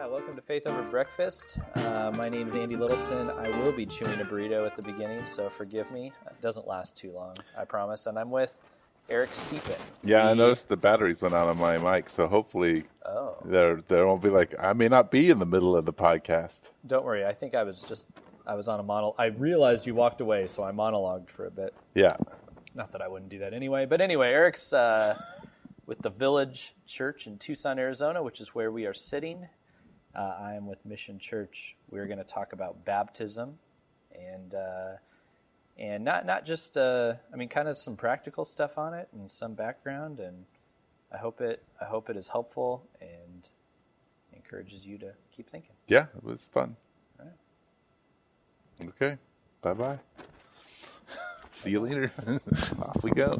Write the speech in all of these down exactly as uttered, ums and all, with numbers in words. Yeah, welcome to Faith Over Breakfast. Uh, my name is Andy Littleton. I will be chewing a burrito at the beginning, so forgive me. It doesn't last too long, I promise. And I'm with Eric Siepen. Yeah, the... I noticed the batteries went out on my mic, so hopefully oh. there there won't be like, I may not be in the middle of the podcast. Don't worry. I think I was just, I was on a monologue. I realized you walked away, so I monologued for a bit. Yeah. Not that I wouldn't do that anyway. But anyway, Eric's uh, with the Village Church in Tucson, Arizona, which is where we are sitting. Uh, I am with Mission Church. We're going to talk about baptism and uh, and not, not just, uh, I mean, kind of some practical stuff on it and some background. And I hope it I hope it is helpful and encourages you to keep thinking. Yeah, it was fun. All right. Okay. Bye-bye. See you later. Off we go.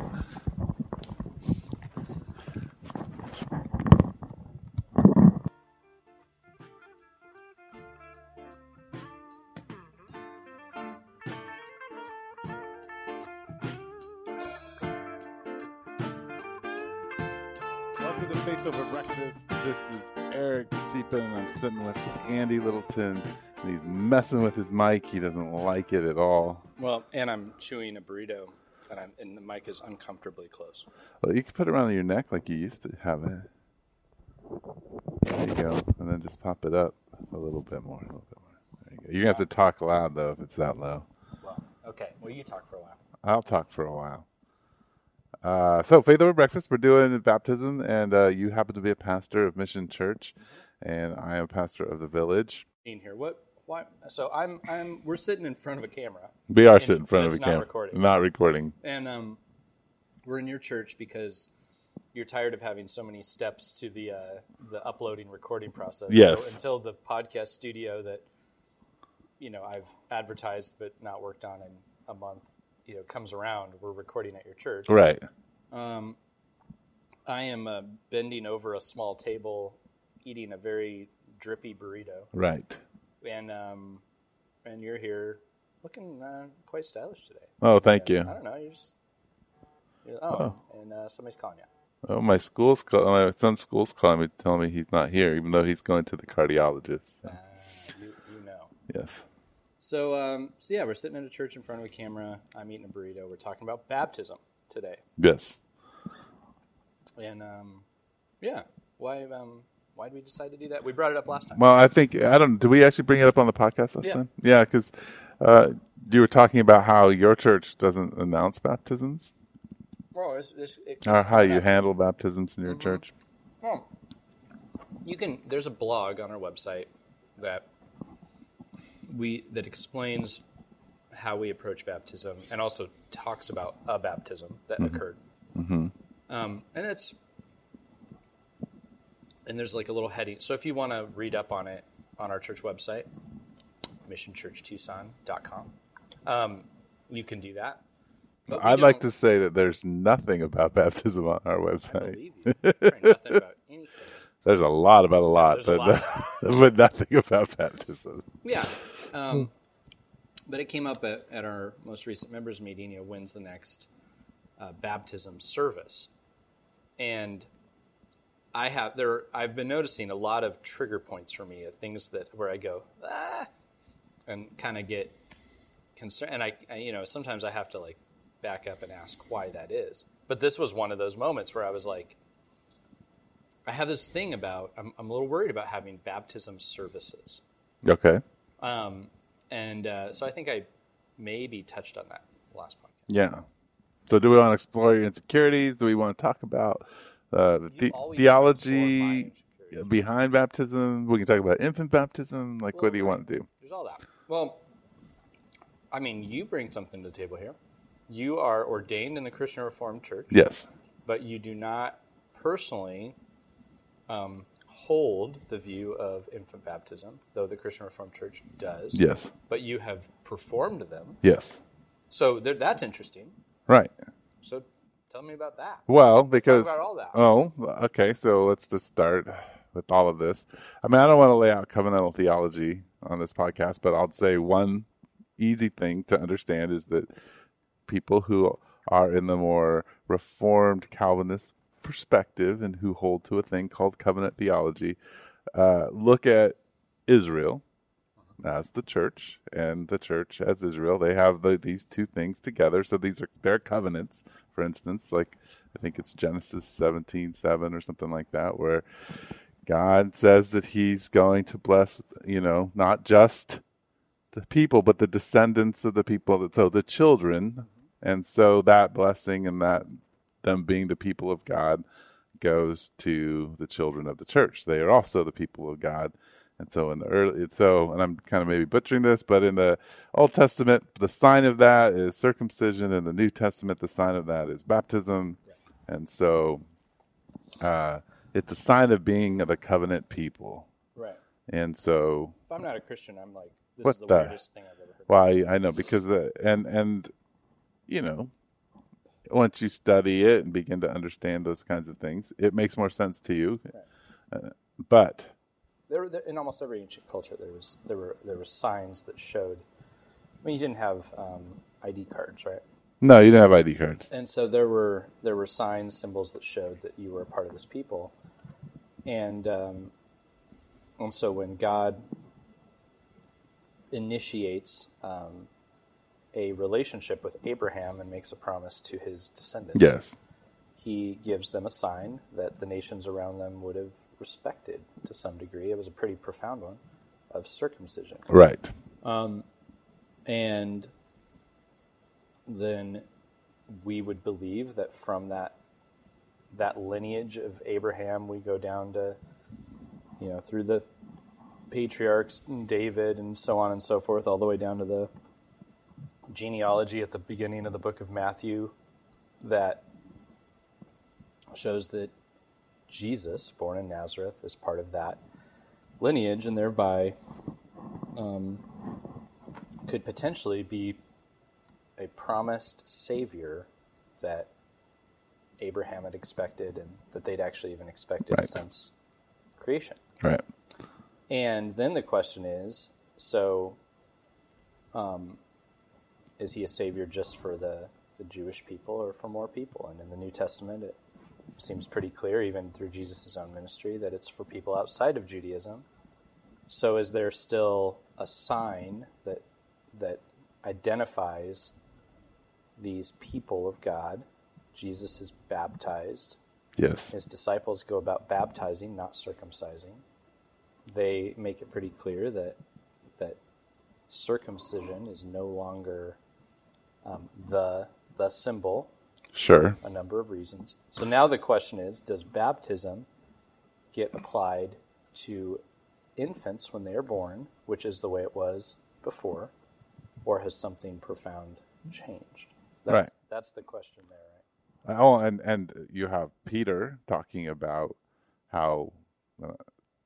Welcome to Faith Over Breakfast. This is Eric Siepen. I'm sitting with Andy Littleton. And he's messing with his mic. He doesn't like it at all. Well, and I'm chewing a burrito, and I'm and the mic is uncomfortably close. Well, you can put it around your neck like you used to have it. There you go. And then just pop it up a little bit more. A little bit more. There you go. You're going to have to talk loud, though, if it's that low. Well, okay. Well, you talk for a while. I'll talk for a while. Uh, so, Faith Over Breakfast, we're doing baptism, and uh, you happen to be a pastor of Mission Church, and I am a pastor of the Village. In here, what? Why? So I'm, I'm. We're sitting in front of a camera. We are sitting in front of a camera. Not recording. Not recording. And um, we're in your church because you're tired of having so many steps to the uh, the uploading recording process. Yes. So until the podcast studio that you know I've advertised but not worked on in a month, you know, comes around, we're recording at your church. Right. Um, I am uh, bending over a small table, eating a very drippy burrito. Right. And um, and you're here looking uh, quite stylish today. Oh, thank and, you. I don't know. You're just, you're, oh, oh, and uh, somebody's calling you. Oh, my school's call, my son's school's calling me, telling me he's not here, even though he's going to the cardiologist. So. Uh, you, you know. Yes. So, um, so yeah, we're sitting in a church in front of a camera. I'm eating a burrito. We're talking about baptism today. Yes. And um, yeah, why? Um, Why did we decide to do that? We brought it up last time. Well, I think, I don't, did we actually bring it up on the podcast last yeah. time? Yeah, because uh, you were talking about how your church doesn't announce baptisms. Well, it's, it's, it's or how you handle baptisms in your mm-hmm. church. Oh. You can, there's a blog on our website that we that explains how we approach baptism and also talks about a baptism that mm-hmm. occurred. Mm-hmm. Um, and it's, And there's like a little heading. So if you want to read up on it on our church website, mission church tucson dot com, um, you can do that. But I'd like to say that there's nothing about baptism on our website. I believe you. There's nothing about anything. There's a lot about a lot, but, a lot. No, but nothing about baptism. Yeah. Um, but it came up at, at our most recent members meeting, you know, when's the next uh, baptism service? And... I have there. I've been noticing a lot of trigger points for me, of things that where I go, ah, and kind of get concerned. And I, I, you know, sometimes I have to like back up and ask why that is. But this was one of those moments where I was like, I have this thing about. I'm, I'm a little worried about having baptism services. Okay. Um, and uh, so I think I maybe touched on that last podcast. Yeah. So do we want to explore your insecurities? Do we want to talk about? Uh, the, the theology behind baptism. We can talk about infant baptism. Like, well, what do you want to do? There's all that. Well, I mean, you bring something to the table here. You are ordained in the Christian Reformed Church. Yes. But you do not personally um, hold the view of infant baptism, though the Christian Reformed Church does. Yes. But you have performed them. Yes. So that's interesting. Right. So... Tell me about that. Well, because... Talk about all that. Oh, okay. So let's just start with all of this. I mean, I don't want to lay out covenantal theology on this podcast, but I'll say one easy thing to understand is that people who are in the more Reformed Calvinist perspective and who hold to a thing called covenant theology uh, look at Israel as the church and the church as Israel. They have the, these two things together. So these are their covenants, for instance, like I think it's Genesis seventeen seven or something like that, where God says that he's going to bless, you know, not just the people, but the descendants of the people, so the children. And so that blessing and that them being the people of God goes to the children of the church. They are also the people of God. And so in the early, so, and I'm kind of maybe butchering this, but in the Old Testament, the sign of that is circumcision. In the New Testament, the sign of that is baptism. Yeah. And so uh, it's a sign of being of a covenant people. Right. And so, if I'm not a Christian, I'm like, this is the, the weirdest thing I've ever heard. Well, I, I know, because, the, and, and, you know, once you study it and begin to understand those kinds of things, it makes more sense to you. Right. Uh, but... There, there, in almost every ancient culture, there was there were there were signs that showed. I mean, you didn't have um, I D cards, right? No, you didn't have I D cards. And so there were there were signs, symbols that showed that you were a part of this people. And um, and so when God initiates um, a relationship with Abraham and makes a promise to his descendants, yes, he gives them a sign that the nations around them would have respected to some degree. It was a pretty profound one, of circumcision. Right. Um, and then we would believe that from that that lineage of Abraham, we go down to, you know, through the patriarchs and David and so on and so forth, all the way down to the genealogy at the beginning of the book of Matthew that shows that Jesus, born in Nazareth, is part of that lineage, and thereby um, could potentially be a promised Savior that Abraham had expected, and that they'd actually even expected right. since creation. Right. And then the question is, so um, is he a Savior just for the, the Jewish people or for more people? And in the New Testament, it seems pretty clear, even through Jesus' own ministry, that it's for people outside of Judaism. So is there still a sign that that identifies these people of God? Jesus is baptized. Yes. His disciples go about baptizing, not circumcising. They make it pretty clear that that circumcision is no longer um, the the symbol. Sure. A number of reasons. So now the question is, does baptism get applied to infants when they are born, which is the way it was before, or has something profound changed? That's, right. That's the question there, right? Oh, and, and you have Peter talking about how uh,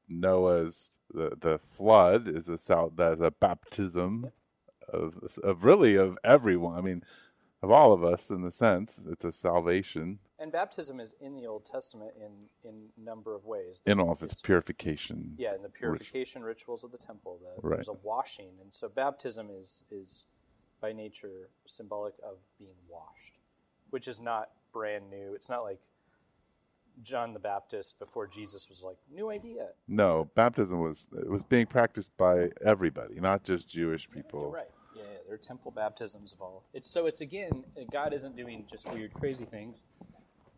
Noah's, the, the flood is a, that's a baptism of, of really of everyone. I mean... Of all of us, in the sense, it's a salvation. And baptism is in the Old Testament in a number of ways. In all of its, its purification. Yeah, in the purification rit- rituals of the temple. The, right. There's a washing. And so baptism is, is, by nature, symbolic of being washed, which is not brand new. It's not like John the Baptist before Jesus was like, new idea. No, baptism was it was being practiced by everybody, not just Jewish people. Yeah, you're right. Yeah, there are temple baptisms of all. It's so it's again, God isn't doing just weird, crazy things.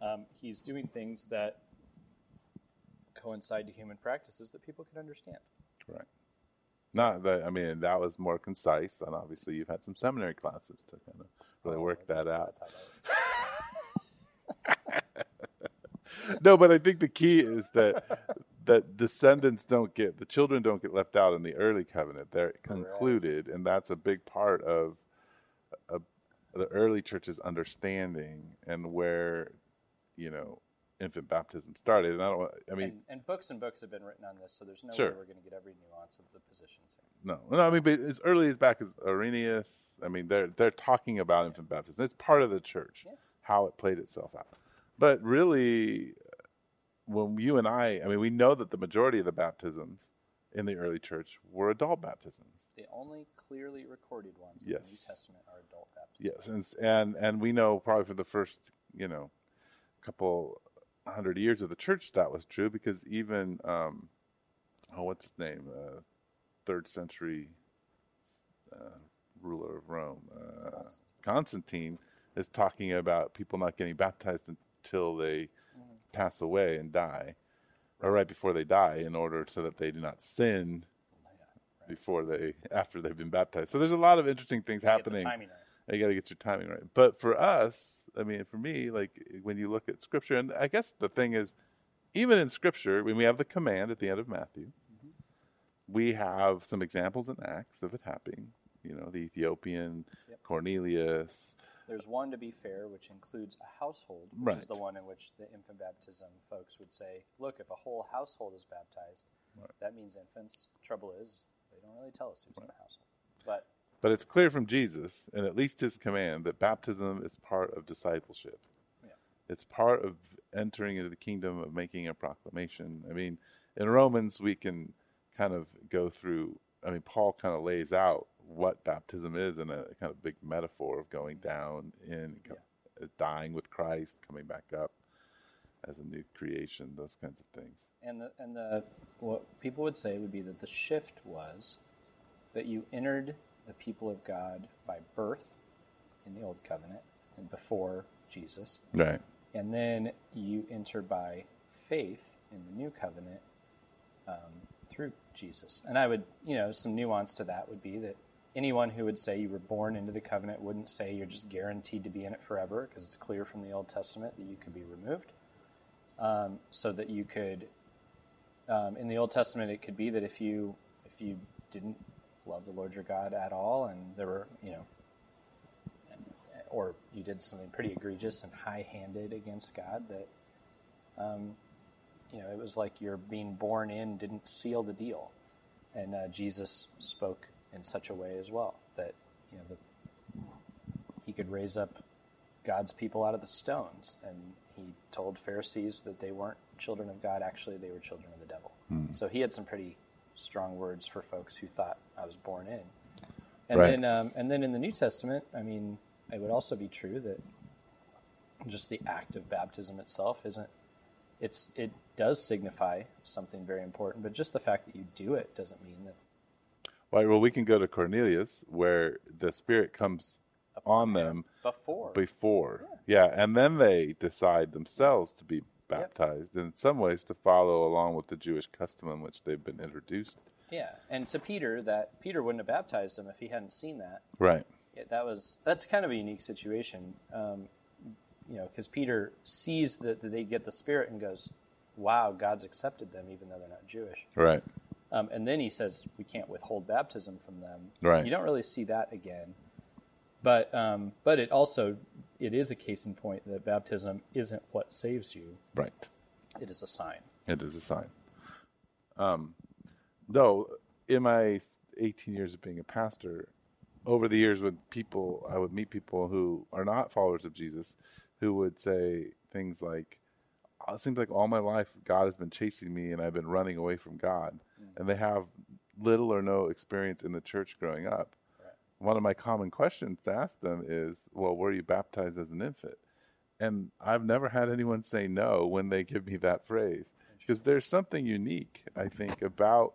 Um, he's doing things that coincide to human practices that people can understand. Right. Not that I mean that was more concise, and obviously you've had some seminary classes to kind of really oh, work okay. that so out. No, but I think the key is that. That descendants don't get, the children don't get left out in the early covenant. They're concluded, right. And that's a big part of, of the early church's understanding and where, you know, infant baptism started. And I don't. I mean, and, and books and books have been written on this, so there's no sure. way we're going to get every nuance of the positions here. No, no. I mean, but as early as back as Irenaeus, I mean, they're they're talking about yeah. infant baptism. It's part of the church, yeah. how it played itself out. But really. When you and I, I mean, we know that the majority of the baptisms in the early church were adult baptisms. The only clearly recorded ones yes. in the New Testament are adult baptisms. Yes, and, and and we know probably for the first, you know, couple hundred years of the church that was true because even um, oh, what's his name? Uh, third century uh, ruler of Rome, uh, Constantine, is talking about people not getting baptized until they mm-hmm. pass away and die, or right before they die, in order so that they do not sin right. before they after they've been baptized. So there's a lot of interesting things you happening. Get the timing right. You got to get your timing right. But for us, I mean, for me, like when you look at Scripture, and I guess the thing is, even in Scripture, when we have the command at the end of Matthew, mm-hmm. we have some examples in Acts of it happening. You know, the Ethiopian, yep. Cornelius. There's one, to be fair, which includes a household, which right. is the one in which the infant baptism folks would say, look, if a whole household is baptized, right. that means infants. Trouble is, they don't really tell us who's right. in the household. But but it's clear from Jesus, and at least his command, that baptism is part of discipleship. Yeah. It's part of entering into the kingdom, of making a proclamation. I mean, in Romans, we can kind of go through, I mean, Paul kind of lays out what baptism is in a kind of big metaphor of going down in, yeah. dying with Christ, coming back up as a new creation, those kinds of things. And the, and the what people would say would be that the shift was that you entered the people of God by birth in the Old Covenant and before Jesus. Right. And then you enter by faith in the New Covenant um, through Jesus. And I would, you know, some nuance to that would be that anyone who would say you were born into the covenant wouldn't say you're just guaranteed to be in it forever, because it's clear from the Old Testament that you could be removed. Um, so that you could, um, in the Old Testament, it could be that if you if you didn't love the Lord your God at all, and there were, you know, or you did something pretty egregious and high-handed against God, that, um, you know, it was like your being born in didn't seal the deal. And uh, Jesus spoke in such a way as well that, you know, the, he could raise up God's people out of the stones. And he told Pharisees that they weren't children of God. Actually, they were children of the devil. Hmm. So he had some pretty strong words for folks who thought I was born in. And right. then, um, and then in the New Testament, I mean, it would also be true that just the act of baptism itself isn't, it's it does signify something very important, but just the fact that you do it doesn't mean that. Right, well, we can go to Cornelius, where the Spirit comes on them before. Before, yeah. yeah, and then they decide themselves to be baptized, yep. in some ways to follow along with the Jewish custom in which they've been introduced. Yeah, and to Peter, that Peter wouldn't have baptized him if he hadn't seen that. Right. Yeah, that was that's kind of a unique situation, um, you know, because Peter sees that they get the Spirit and goes, "Wow, God's accepted them, even though they're not Jewish." Right. Um, and then he says, "We can't withhold baptism from them." Right. You don't really see that again, but um, but it also it is a case in point that baptism isn't what saves you. Right. It is a sign. It is a sign. Um, though in my eighteen years of being a pastor, over the years with people, I would meet people who are not followers of Jesus who would say things like, it seems like all my life God has been chasing me and I've been running away from God. Mm-hmm. And they have little or no experience in the church growing up. Right. One of my common questions to ask them is, well, were you baptized as an infant? And I've never had anyone say no when they give me that phrase. Because there's something unique, I think, about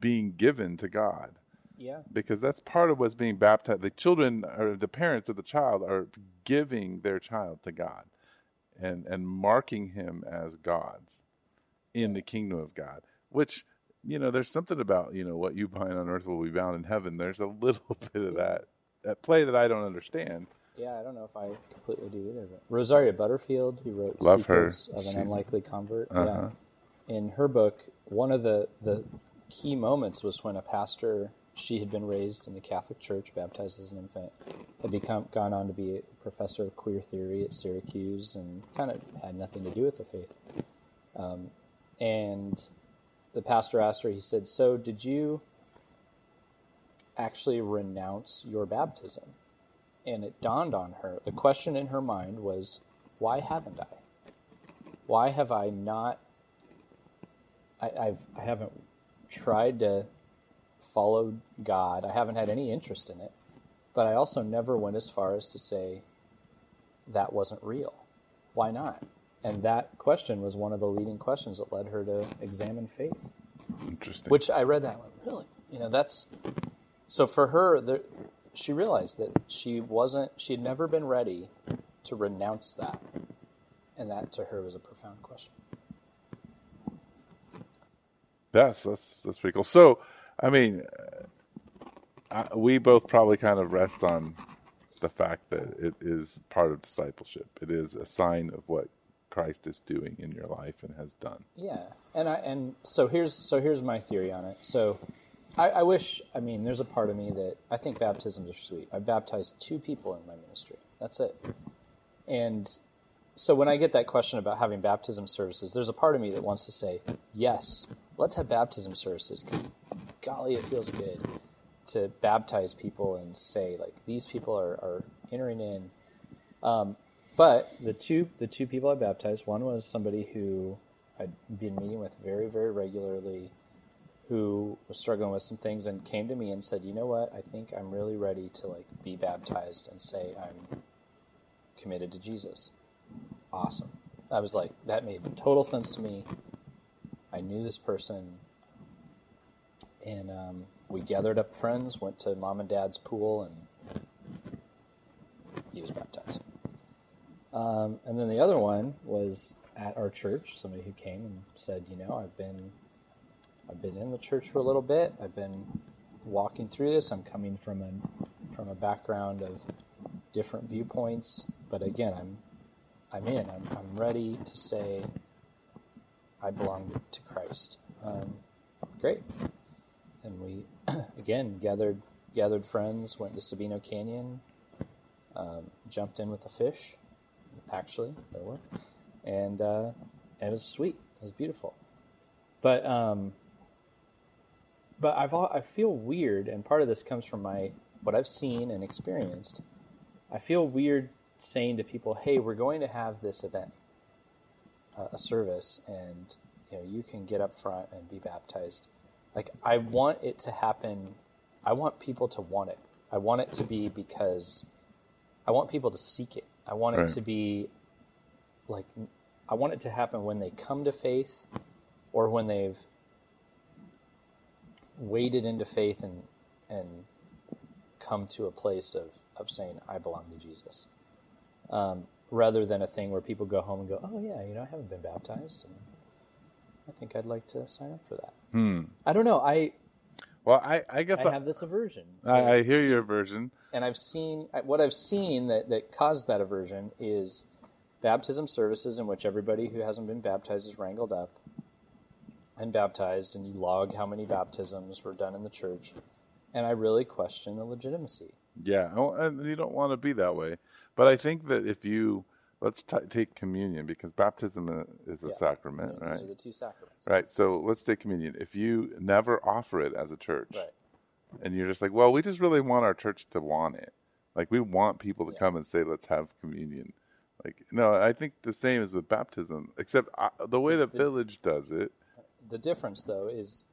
being given to God. Yeah, because that's part of what's being baptized. The children or the parents of the child are giving their child to God, and and marking him as God's in the kingdom of God. Which, you know, there's something about, you know, what you bind on earth will be bound in heaven. There's a little bit of that at play that I don't understand. Yeah, I don't know if I completely do either. But Rosaria Butterfield, who wrote Love Secrets her. of an She's, Unlikely Convert, uh-huh. yeah, in her book, one of the the key moments was when a pastor. She had been raised in the Catholic Church, baptized as an infant, had become gone on to be a professor of queer theory at Syracuse, and kind of had nothing to do with the faith. Um, and the pastor asked her, he said, so did you actually renounce your baptism? And it dawned on her, the question in her mind was, why haven't I? Why have I not, I, I've, I haven't tried to followed God. I haven't had any interest in it, but I also never went as far as to say that wasn't real. Why not? And that question was one of the leading questions that led her to examine faith. Interesting. Which I read that and went, really? You know, that's... So for her, the, she realized that she wasn't... She had never been ready to renounce that. And that, to her, was a profound question. Yes, that's, that's pretty cool. So, I mean, I, we both probably kind of rest on the fact that it is part of discipleship. It is a sign of what Christ is doing in your life and has done. Yeah, and I and so here's so here's my theory on it. So I, I wish, I mean, there's a part of me that I think baptisms are sweet. I baptized two people in my ministry. That's it. And so when I get that question about having baptism services, there's a part of me that wants to say, yes, let's have baptism services, because golly, it feels good to baptize people and say, like, these people are, are entering in. Um, but the two the two people I baptized, one was somebody who I'd been meeting with very, very regularly, who was struggling with some things and came to me and said, you know what, I think I'm really ready to, like, be baptized and say I'm committed to Jesus. Awesome. I was like, that made total sense to me. I knew this person. And, um... we gathered up friends, went to mom and dad's pool, and he was baptized. Um, and then the other one was at our church. Somebody who came and said, "You know, I've been, I've been in the church for a little bit. I've been walking through this. I'm coming from a from a background of different viewpoints, but again, I'm I'm in. I'm I'm ready to say I belong to Christ." Um, great. And we, again, gathered gathered friends, went to Sabino Canyon, um, jumped in with a fish, actually, there were, and uh, it was sweet, it was beautiful. But um, but I've I feel weird, and part of this comes from my what I've seen and experienced. I feel weird saying to people, "Hey, we're going to have this event, uh, a service, and you know you can get up front and be baptized." Like, I want it to happen. I want people to want it. I want it to be because I want people to seek it. I want right. it to be like, I want it to happen when they come to faith or when they've waded into faith and, and come to a place of, of saying, I belong to Jesus. Um, rather than a thing where people go home and go, oh yeah, you know, I haven't been baptized. And I think I'd like to sign up for that. Hmm. I don't know. I well, I, I guess I, I have this aversion. To, I, I hear to, your aversion, and I've seen what I've seen that, that caused that aversion is baptism services in which everybody who hasn't been baptized is wrangled up and baptized, and you log how many baptisms were done in the church, and I really question the legitimacy. Yeah, and you don't want to be that way, but I think that if you Let's t- take communion, because baptism is a yeah. sacrament, yeah, right? Those are the two sacraments. Right, so let's take communion. If you never offer it as a church, right. and you're just like, well, we just really want our church to want it. Like, we want people to yeah. come and say, let's have communion. Like, no, I think the same is with baptism, except I, the way the, the Village does it. The difference, though, is,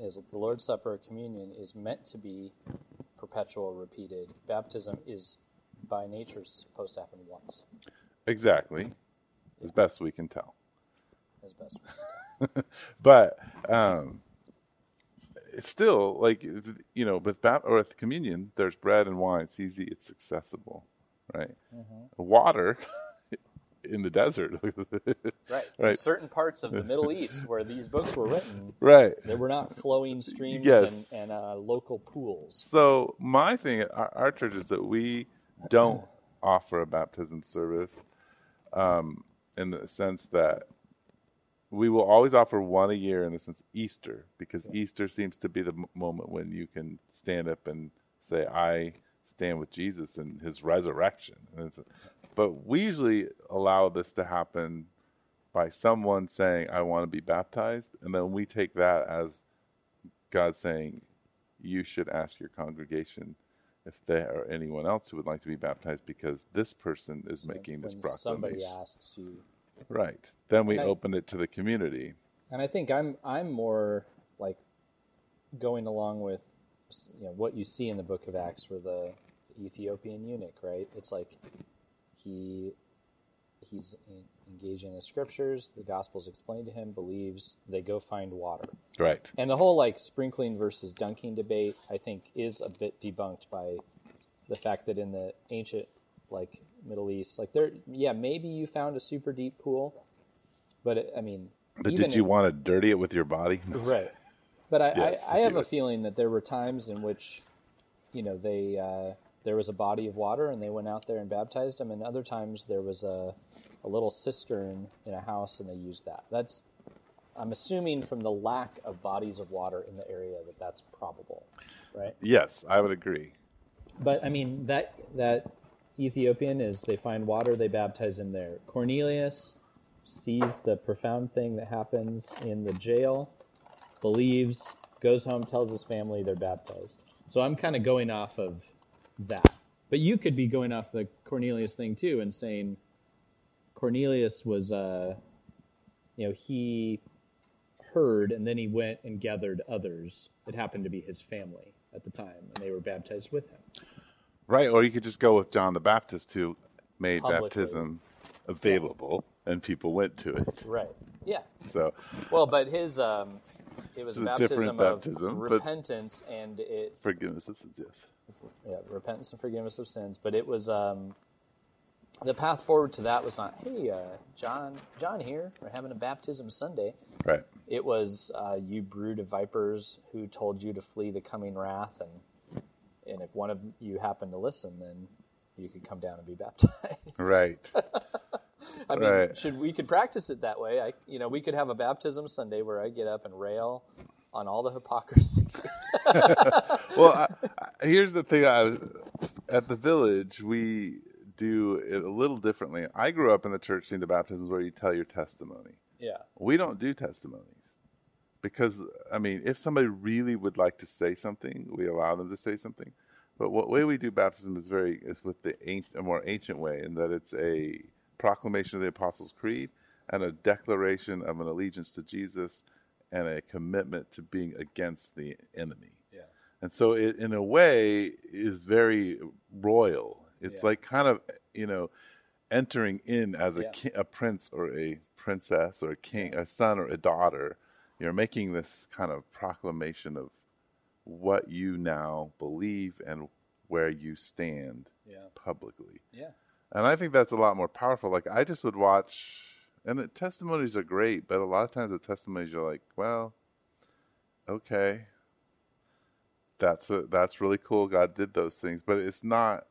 is the Lord's Supper or communion is meant to be perpetual, repeated. Baptism is, by nature, supposed to happen once. Exactly, as best we can tell. As best we can tell. But um, it's still, like, you know, with bap- or with communion, there's bread and wine. It's easy. It's accessible, right? Mm-hmm. Water in the desert. Right. Right. In certain parts of the Middle East where these books were written, right, there were not flowing streams yes. and, and uh, local pools. So my thing at our, our church is that we don't offer a baptism service. Um, in the sense that we will always offer one a year, in the sense Easter, because yeah. Easter seems to be the m- moment when you can stand up and say, I stand with Jesus and his resurrection. And it's, but we usually allow this to happen by someone saying, I want to be baptized. And then we take that as God saying, you should ask your congregation if there are anyone else who would like to be baptized, because this person is so making this proclamation. Somebody asks you. Right. Then we I, open it to the community. And I think I'm I'm more like going along with, you know, what you see in the book of Acts with the, the Ethiopian eunuch, right? It's like he he's engaging in the scriptures, the gospel's explained to him, believes, they go find water. Right. And the whole like sprinkling versus dunking debate, I think, is a bit debunked by the fact that in the ancient like Middle East, like there, yeah, maybe you found a super deep pool, but it, I mean, but did you in, want to dirty it with your body? Right. But I, yes, I, I have a feeling that there were times in which, you know, they uh, there was a body of water and they went out there and baptized them, and other times there was a, a little cistern in a house and they used that. That's, I'm assuming from the lack of bodies of water in the area that that's probable, right? Yes, I would agree. But I mean that that Ethiopian is they find water, they baptize him there. Cornelius sees the profound thing that happens in the jail, believes, goes home, tells his family, they're baptized. So I'm kind of going off of that. But you could be going off the Cornelius thing too and saying Cornelius was, uh, you know, he heard and then he went and gathered others that happened to be his family at the time, and they were baptized with him. Right, or you could just go with John the Baptist who made Publicly. baptism available, yeah. and people went to it. Right, yeah. So, well, but his... Um, It was baptism, baptism of repentance and it forgiveness of sins. Yes, yeah, repentance and forgiveness of sins. But it was um, the path forward to that was not, hey, uh, John, John here, we're having a baptism Sunday. Right. It was uh, you brood of vipers, who told you to flee the coming wrath, and and if one of you happened to listen, then you could come down and be baptized. Right. I mean, right. should we could practice it that way. I, you know, we could have a baptism Sunday where I get up and rail on all the hypocrisy. Well, I, I, here's the thing. I was, at the Village, we do it a little differently. I grew up in the church seeing the baptisms where you tell your testimony. Yeah. We don't do testimonies because, I mean, if somebody really would like to say something, we allow them to say something. But what way we do baptism is very is with the ancient, a more ancient way, in that it's a proclamation of the Apostles' Creed and a declaration of an allegiance to Jesus and a commitment to being against the enemy. Yeah. And so it, in a way, is very royal. It's yeah. like kind of, you know, entering in as a, yeah. ki- a prince or a princess or a king, a son or a daughter. You're making this kind of proclamation of what you now believe and where you stand yeah. publicly. Yeah. And I think that's a lot more powerful. Like, I just would watch, and the testimonies are great, but a lot of times the testimonies are like, well, okay, that's a, that's really cool. God did those things. But it's not,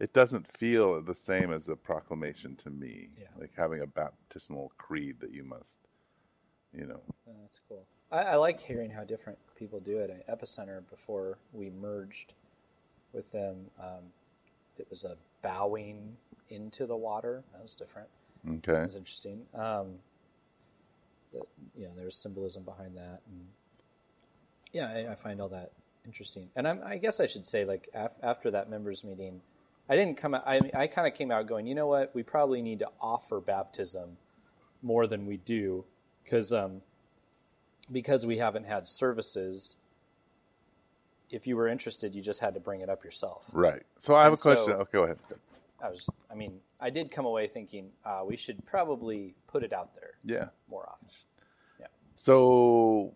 it doesn't feel the same as a proclamation to me, yeah. like having a baptismal creed that you must, you know. Oh, that's cool. I, I like hearing how different people do it. At Epicenter, before we merged with them, um, it was a bowing into the water. That was different. Okay. That was interesting. Um, that, you know, there's symbolism behind that. And yeah, I, I find all that interesting. And I'm, I guess I should say, like, af- after that members meeting, I didn't come out, I, I kind of came out going, you know what, we probably need to offer baptism more than we do, because um, because we haven't had services. If you were interested, you just had to bring it up yourself. Right. So I have and a question. So, okay, go ahead. I was. I mean, I did come away thinking uh, we should probably put it out there. Yeah. More often. Yeah. So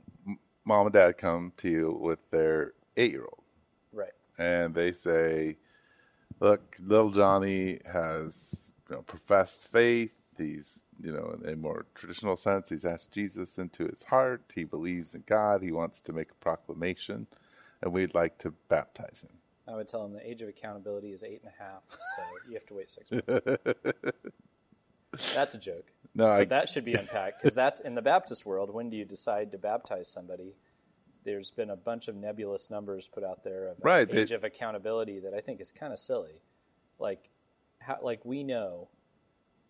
mom and dad come to you with their eight-year-old. Right. And they say, "Look, little Johnny has, you know, professed faith. He's, you know, in a more traditional sense, he's asked Jesus into his heart. He believes in God. He wants to make a proclamation. And we'd like to baptize him." I would tell him the age of accountability is eight and a half, so you have to wait six months. That's a joke. No, I... that should be unpacked, because that's in the Baptist world. When do you decide to baptize somebody? There's been a bunch of nebulous numbers put out there of right, age they... of accountability that I think is kind of silly. Like, how, like we know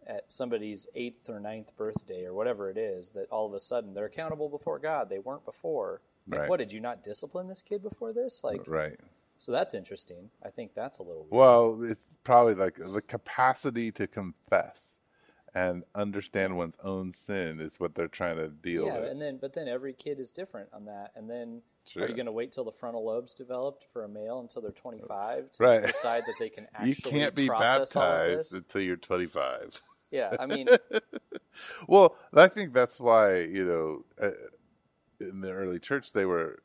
at somebody's eighth or ninth birthday or whatever it is that all of a sudden they're accountable before God. They weren't before. Like, right. What, did you not discipline this kid before this? Like, right. So that's interesting. I think that's a little weird. Well, it's probably like the capacity to confess and understand one's own sin is what they're trying to deal yeah, with. Yeah, and then but then every kid is different on that. And then sure. are you going to wait till the frontal lobes developed for a male until they're twenty-five to right. decide that they can actually process all of this? You can't be baptized until you're twenty-five. Yeah, I mean. Well, I think that's why, you know... Uh, in the early church, they were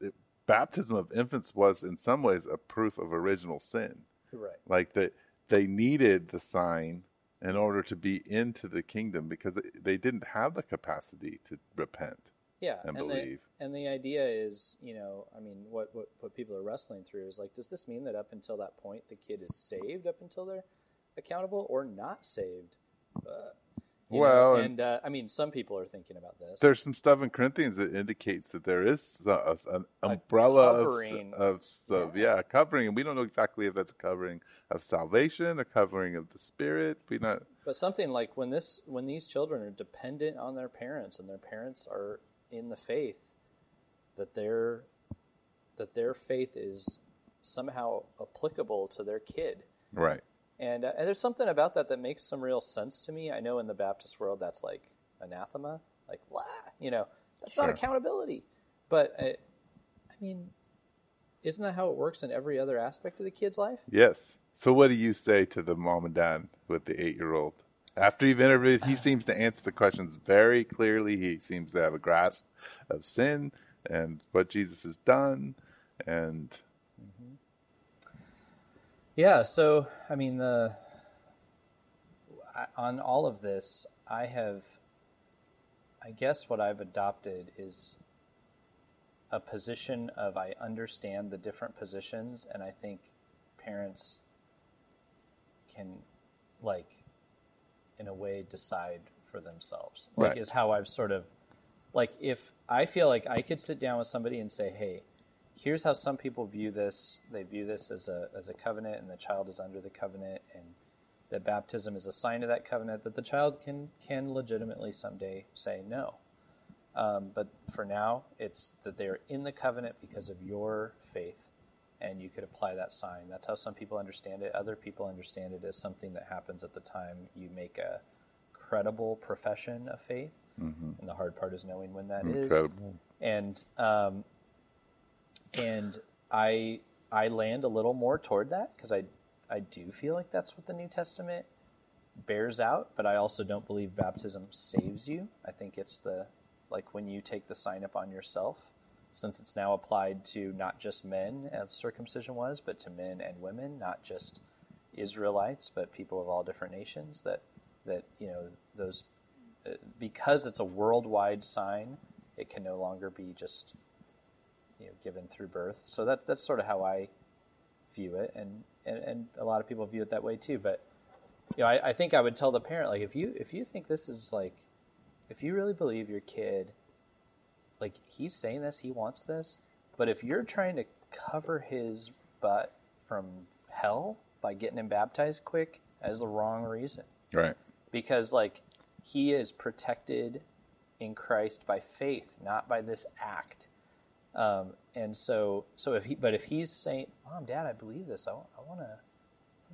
it, baptism of infants was in some ways a proof of original sin. Right. Like that they needed the sign in order to be into the kingdom because they didn't have the capacity to repent. Yeah, and, and believe. The, and the idea is, you know, I mean, what, what what people are wrestling through is like, does this mean that up until that point the kid is saved up until they're accountable or not saved? Uh, well, know, and, and uh, I mean, some people are thinking about this. There's some stuff in Corinthians that indicates that there is a, an umbrella covering, of, of, of yeah. yeah, covering, and we don't know exactly if that's a covering of salvation, a covering of the Spirit. We not, but something like when this when these children are dependent on their parents and their parents are in the faith, that their that their faith is somehow applicable to their kid. Right. And, uh, and there's something about that that makes some real sense to me. I know in the Baptist world that's like anathema, like, wah, you know, that's sure. not accountability. But, I, I mean, isn't that how it works in every other aspect of the kid's life? Yes. So what do you say to the mom and dad with the eight-year-old? After you've interviewed, he seems to answer the questions very clearly. He seems to have a grasp of sin and what Jesus has done. And mm-hmm. yeah, so, I mean, the on all of this, I have, I guess what I've adopted is a position of I understand the different positions, and I think parents can, like, in a way, decide for themselves. Like, right. is how I've sort of, like, if I feel like I could sit down with somebody and say, hey, here's how some people view this. They view this as a as a covenant, and the child is under the covenant, and that baptism is a sign of that covenant, that the child can, can legitimately someday say no. Um, but for now, it's that they're in the covenant because of your faith, and you could apply that sign. That's how some people understand it. Other people understand it as something that happens at the time you make a credible profession of faith. Mm-hmm. And the hard part is knowing when that Incredible. Is. And um, and I I land a little more toward that because I I do feel like that's what the New Testament bears out. But I also don't believe baptism saves you. I think it's the like when you take the sign up on yourself. Since it's now applied to not just men, as circumcision was, but to men and women, not just Israelites, but people of all different nations, that, that you know, those because it's a worldwide sign, it can no longer be just, you know, given through birth. So that that's sort of how I view it, and, and, and a lot of people view it that way too. But, you know, I, I think I would tell the parent, like, if you if you think this is, like, if you really believe your kid... Like, he's saying this, he wants this, but if you're trying to cover his butt from hell by getting him baptized quick, that is the wrong reason. Right. Because, like, he is protected in Christ by faith, not by this act. Um, and so, so if he, but if he's saying, Mom, Dad, I believe this, I, I want to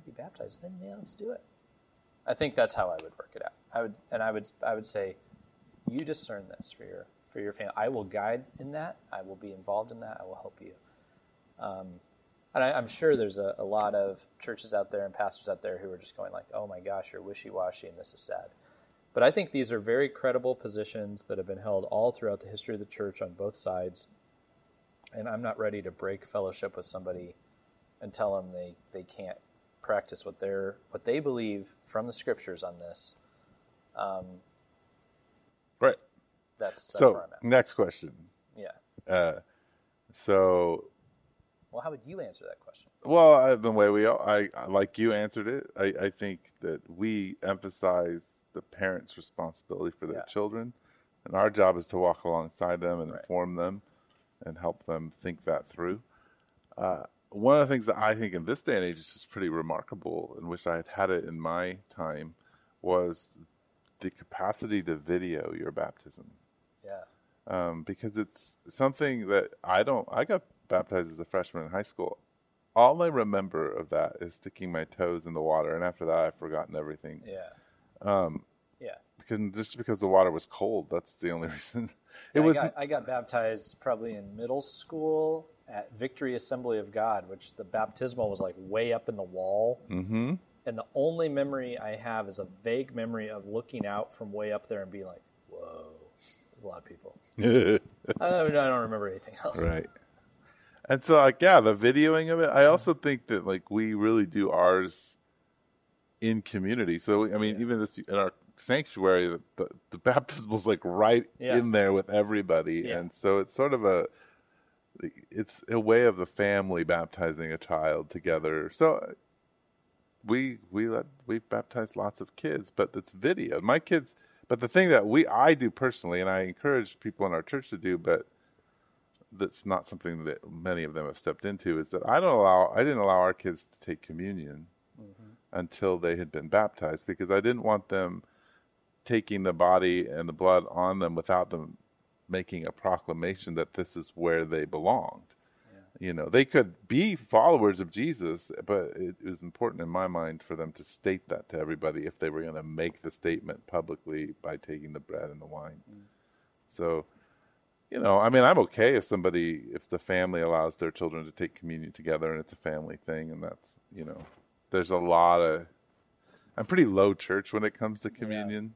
be baptized, then yeah, let's do it. I think that's how I would work it out. I would, and I would, I would say, you discern this for your... for your family. I will guide in that. I will be involved in that. I will help you. Um, and I, I'm sure there's a, a lot of churches out there and pastors out there who are just going like, oh my gosh, you're wishy-washy and this is sad. But I think these are very credible positions that have been held all throughout the history of the church on both sides. And I'm not ready to break fellowship with somebody and tell them they, they can't practice what they're, what they believe from the scriptures on this. Um, right. That's, that's so, where I'm at. Next question. Yeah. Uh, so. Well, how would you answer that question? Well, I, the way we all, I, I like you answered it. I, I think that we emphasize the parents' responsibility for their yeah. children, and our job is to walk alongside them and right. inform them and help them think that through. Uh, one of the things that I think in this day and age is just pretty remarkable, and wish I had had it in my time, was the capacity to video your baptism. Yeah, um, because it's something that I don't. I got baptized as a freshman in high school. All I remember of that is sticking my toes in the water, and after that, I've forgotten everything. Yeah, um, yeah. Because just because the water was cold, that's the only reason. It yeah, was. I got, I got baptized probably in middle school at Victory Assembly of God, which the baptismal was like way up in the wall. Mm-hmm. And the only memory I have is a vague memory of looking out from way up there and being like, "Whoa." with a lot of people. I, don't, I don't remember anything else. Right. And so, like, yeah, the videoing of it. I also think that, like, we really do ours in community. So, I mean, yeah. even this in our sanctuary, the, the baptismal's, like, right yeah. in there with everybody. Yeah. And so it's sort of a... It's a way of the family baptizing a child together. So we we let, we've baptized lots of kids, but it's video. My kids, but the thing that we I do personally, and I encourage people in our church to do, but that's not something that many of them have stepped into, is that I don't allow. I didn't allow our kids to take communion mm-hmm. until they had been baptized, because I didn't want them taking the body and the blood on them without them making a proclamation that this is where they belonged. Yeah. You know, they could be followers of Jesus, but it was important in my mind for them to state that to everybody if they were going to make the statement publicly by taking the bread and the wine. Mm. So, you know, I mean, I'm okay if somebody, if the family allows their children to take communion together and it's a family thing, and that's, you know, there's a lot of, I'm pretty low church when it comes to communion.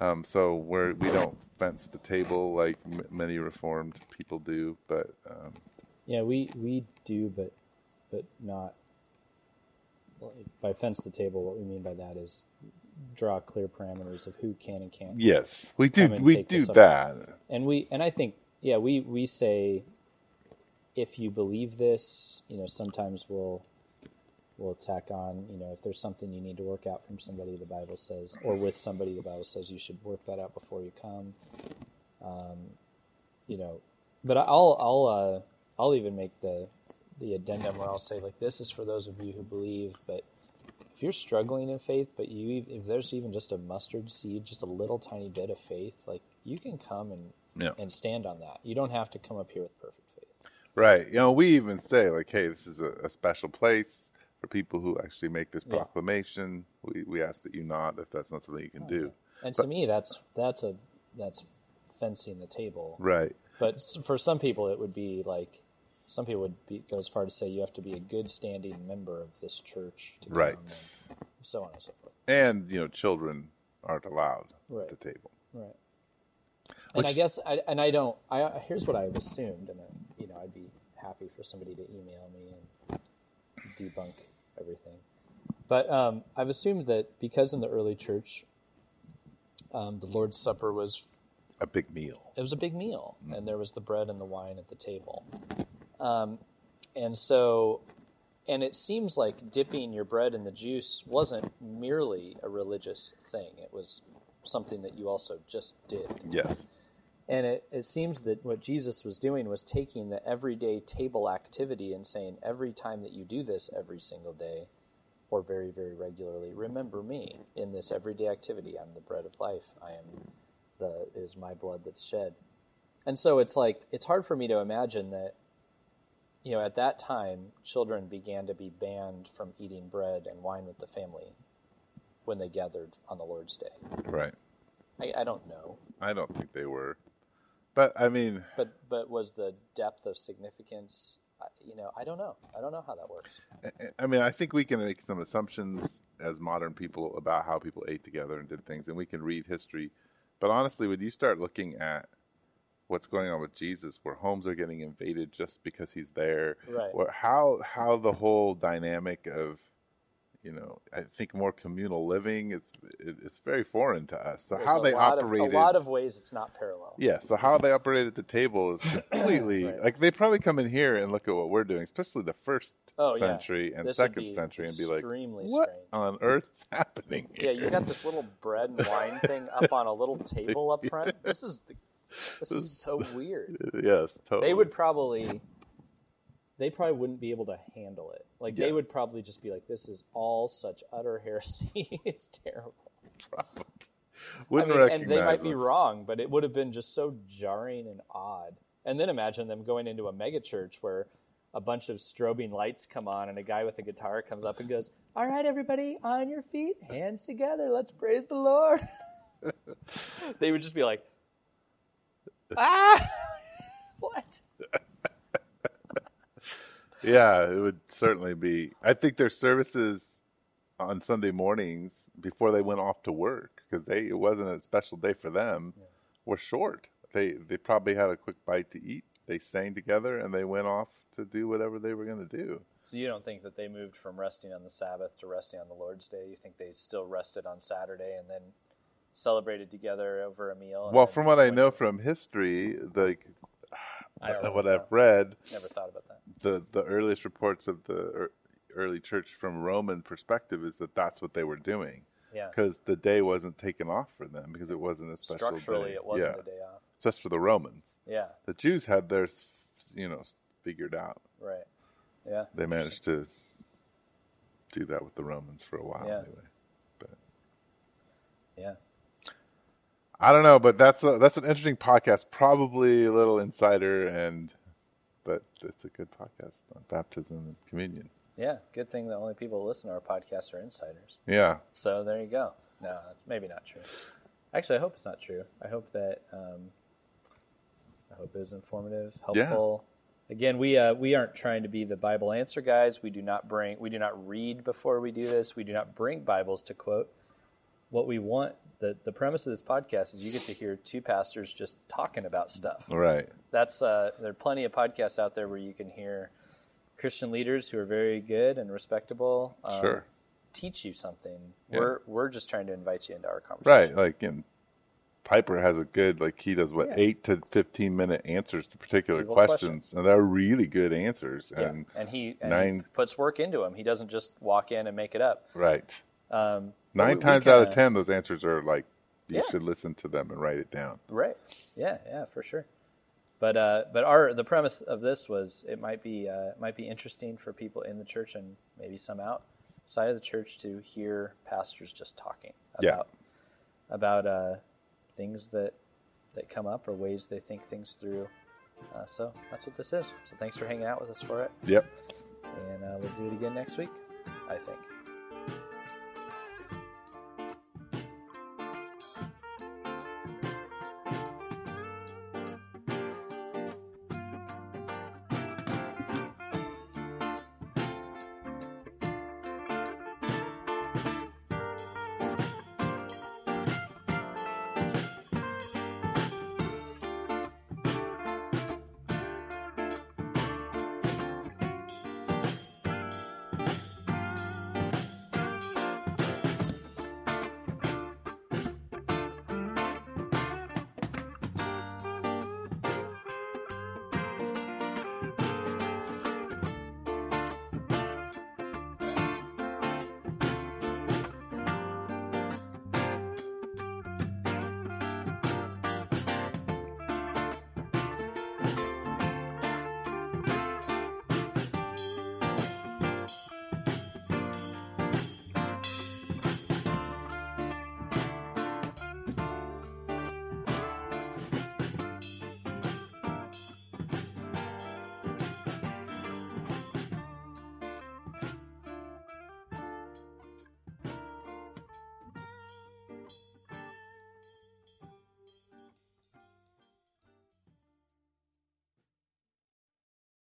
Yeah. Um, so we're, we don't fence the table like m- many Reformed people do, but um, yeah, we, we do, but but not by fence the table. What we mean by that is draw clear parameters of who can and can't. Yes, we do. We do that, and we and I think yeah, we, we say if you believe this, you know, sometimes we'll. We'll tack on, you know, if there's something you need to work out from somebody, the Bible says, or with somebody, the Bible says you should work that out before you come. Um, you know, but I'll I'll uh, I'll even make the the addendum where I'll say, like, this is for those of you who believe, but if you're struggling in faith, but you if there's even just a mustard seed, just a little tiny bit of faith, like, you can come and yeah. and stand on that. You don't have to come up here with perfect faith. Right. You know, we even say, like, hey, this is a, a special place. For people who actually make this proclamation, yeah. we, we ask that you not, if that's not something you can oh, do. Yeah. And but, to me, that's that's a that's fencing the table, right? But for some people, it would be like some people would be, go as far to say you have to be a good standing member of this church, to right? And so on and so forth. And you know, children aren't allowed right. at the table, right? Which, and I guess, I, and I don't. I here's what I've assumed, and I, you know, I'd be happy for somebody to email me and debunk everything. But um, I've assumed that because in the early church, um, the Lord's Supper was... A big meal. It was a big meal, mm-hmm. and there was the bread and the wine at the table. Um, and so, and it seems like dipping your bread in the juice wasn't merely a religious thing. It was something that you also just did. Yes. And it, it seems that what Jesus was doing was taking the everyday table activity and saying, every time that you do this every single day, or very, very regularly, remember me in this everyday activity. I'm the bread of life. I am the, it is my blood that's shed. And so it's like, it's hard for me to imagine that, you know, at that time, children began to be banned from eating bread and wine with the family when they gathered on the Lord's Day. Right. I, I don't know. I don't think they were. But I mean, but but was the depth of significance? You know, I don't know. I don't know how that works. I mean, I think we can make some assumptions as modern people about how people ate together and did things, and we can read history. But honestly, when you start looking at what's going on with Jesus, where homes are getting invaded just because he's there, right? Where, how how the whole dynamic of, you know, I think more communal living, it's it, it's very foreign to us. So There's how they operated... Of, a lot of ways it's not parallel. Yeah, so how they operated at the table is completely... right. Like, they probably come in here and look at what we're doing, especially the first oh, century yeah. and this second century, and be like, what strange. on earth is happening here? Yeah, you got this little bread and wine thing up on a little table up front. yeah. This is the, this, this is so weird. Yes, totally. They would probably... they probably wouldn't be able to handle it. Like, yeah. they would probably just be like, this is all such utter heresy. It's terrible. Probably. Wouldn't I mean, recognize And they might us. be wrong, but it would have been just so jarring and odd. And then imagine them going into a megachurch where a bunch of strobing lights come on and a guy with a guitar comes up and goes, all right, everybody, on your feet, hands together, let's praise the Lord. They would just be like, ah, what? Yeah, it would certainly be. I think their services on Sunday mornings before they went off to work, because it wasn't a special day for them, yeah. were short. they, they probably had a quick bite to eat. They sang together, and they went off to do whatever they were going to do. So you don't think that they moved from resting on the Sabbath to resting on the Lord's Day? You think they still rested on Saturday and then celebrated together over a meal? Well, from what I know to... from history, like what I've read, never thought about that. The the earliest reports of the early church from Roman perspective is that that's what they were doing. Yeah, because the day wasn't taken off for them because it wasn't a special day. Structurally, it wasn't yeah. a day off. Just for the Romans. Yeah, the Jews had their, you know, figured out. Right. Yeah. They managed to do that with the Romans for a while, yeah. anyway. But yeah. I don't know, but that's a, that's an interesting podcast. Probably a little insider, and but it's a good podcast on baptism and communion. Yeah, good thing the only people who listen to our podcast are insiders. Yeah. So there you go. No, that's maybe not true. Actually, I hope it's not true. I hope that um, I hope it was informative, helpful. Yeah. Again, we uh, we aren't trying to be the Bible answer guys. We do not bring, we do not read before we do this. We do not bring Bibles to quote. What we want, the, the premise of this podcast is you get to hear two pastors just talking about stuff. Right. That's uh, there are plenty of podcasts out there where you can hear Christian leaders who are very good and respectable. Um, sure. Teach you something. Yeah. We're we're just trying to invite you into our conversation. Right. Like in. Piper has a good, like he does, what, yeah. eight to fifteen minute answers to particular questions, questions, and they're really good answers. Yeah. And, and, he, and nine, he puts work into them. He doesn't just walk in and make it up. Right. Um, nine we, times we kinda, out of ten, those answers are like, you yeah. should listen to them and write it down. Right. Yeah, yeah, for sure. But uh, but our the premise of this was it might be uh, it might be interesting for people in the church and maybe some outside of the church to hear pastors just talking about, yeah. about uh things that that come up or ways they think things through. Uh, so that's what this is. So thanks for hanging out with us for it. Yep. And uh, we'll do it again next week, I think.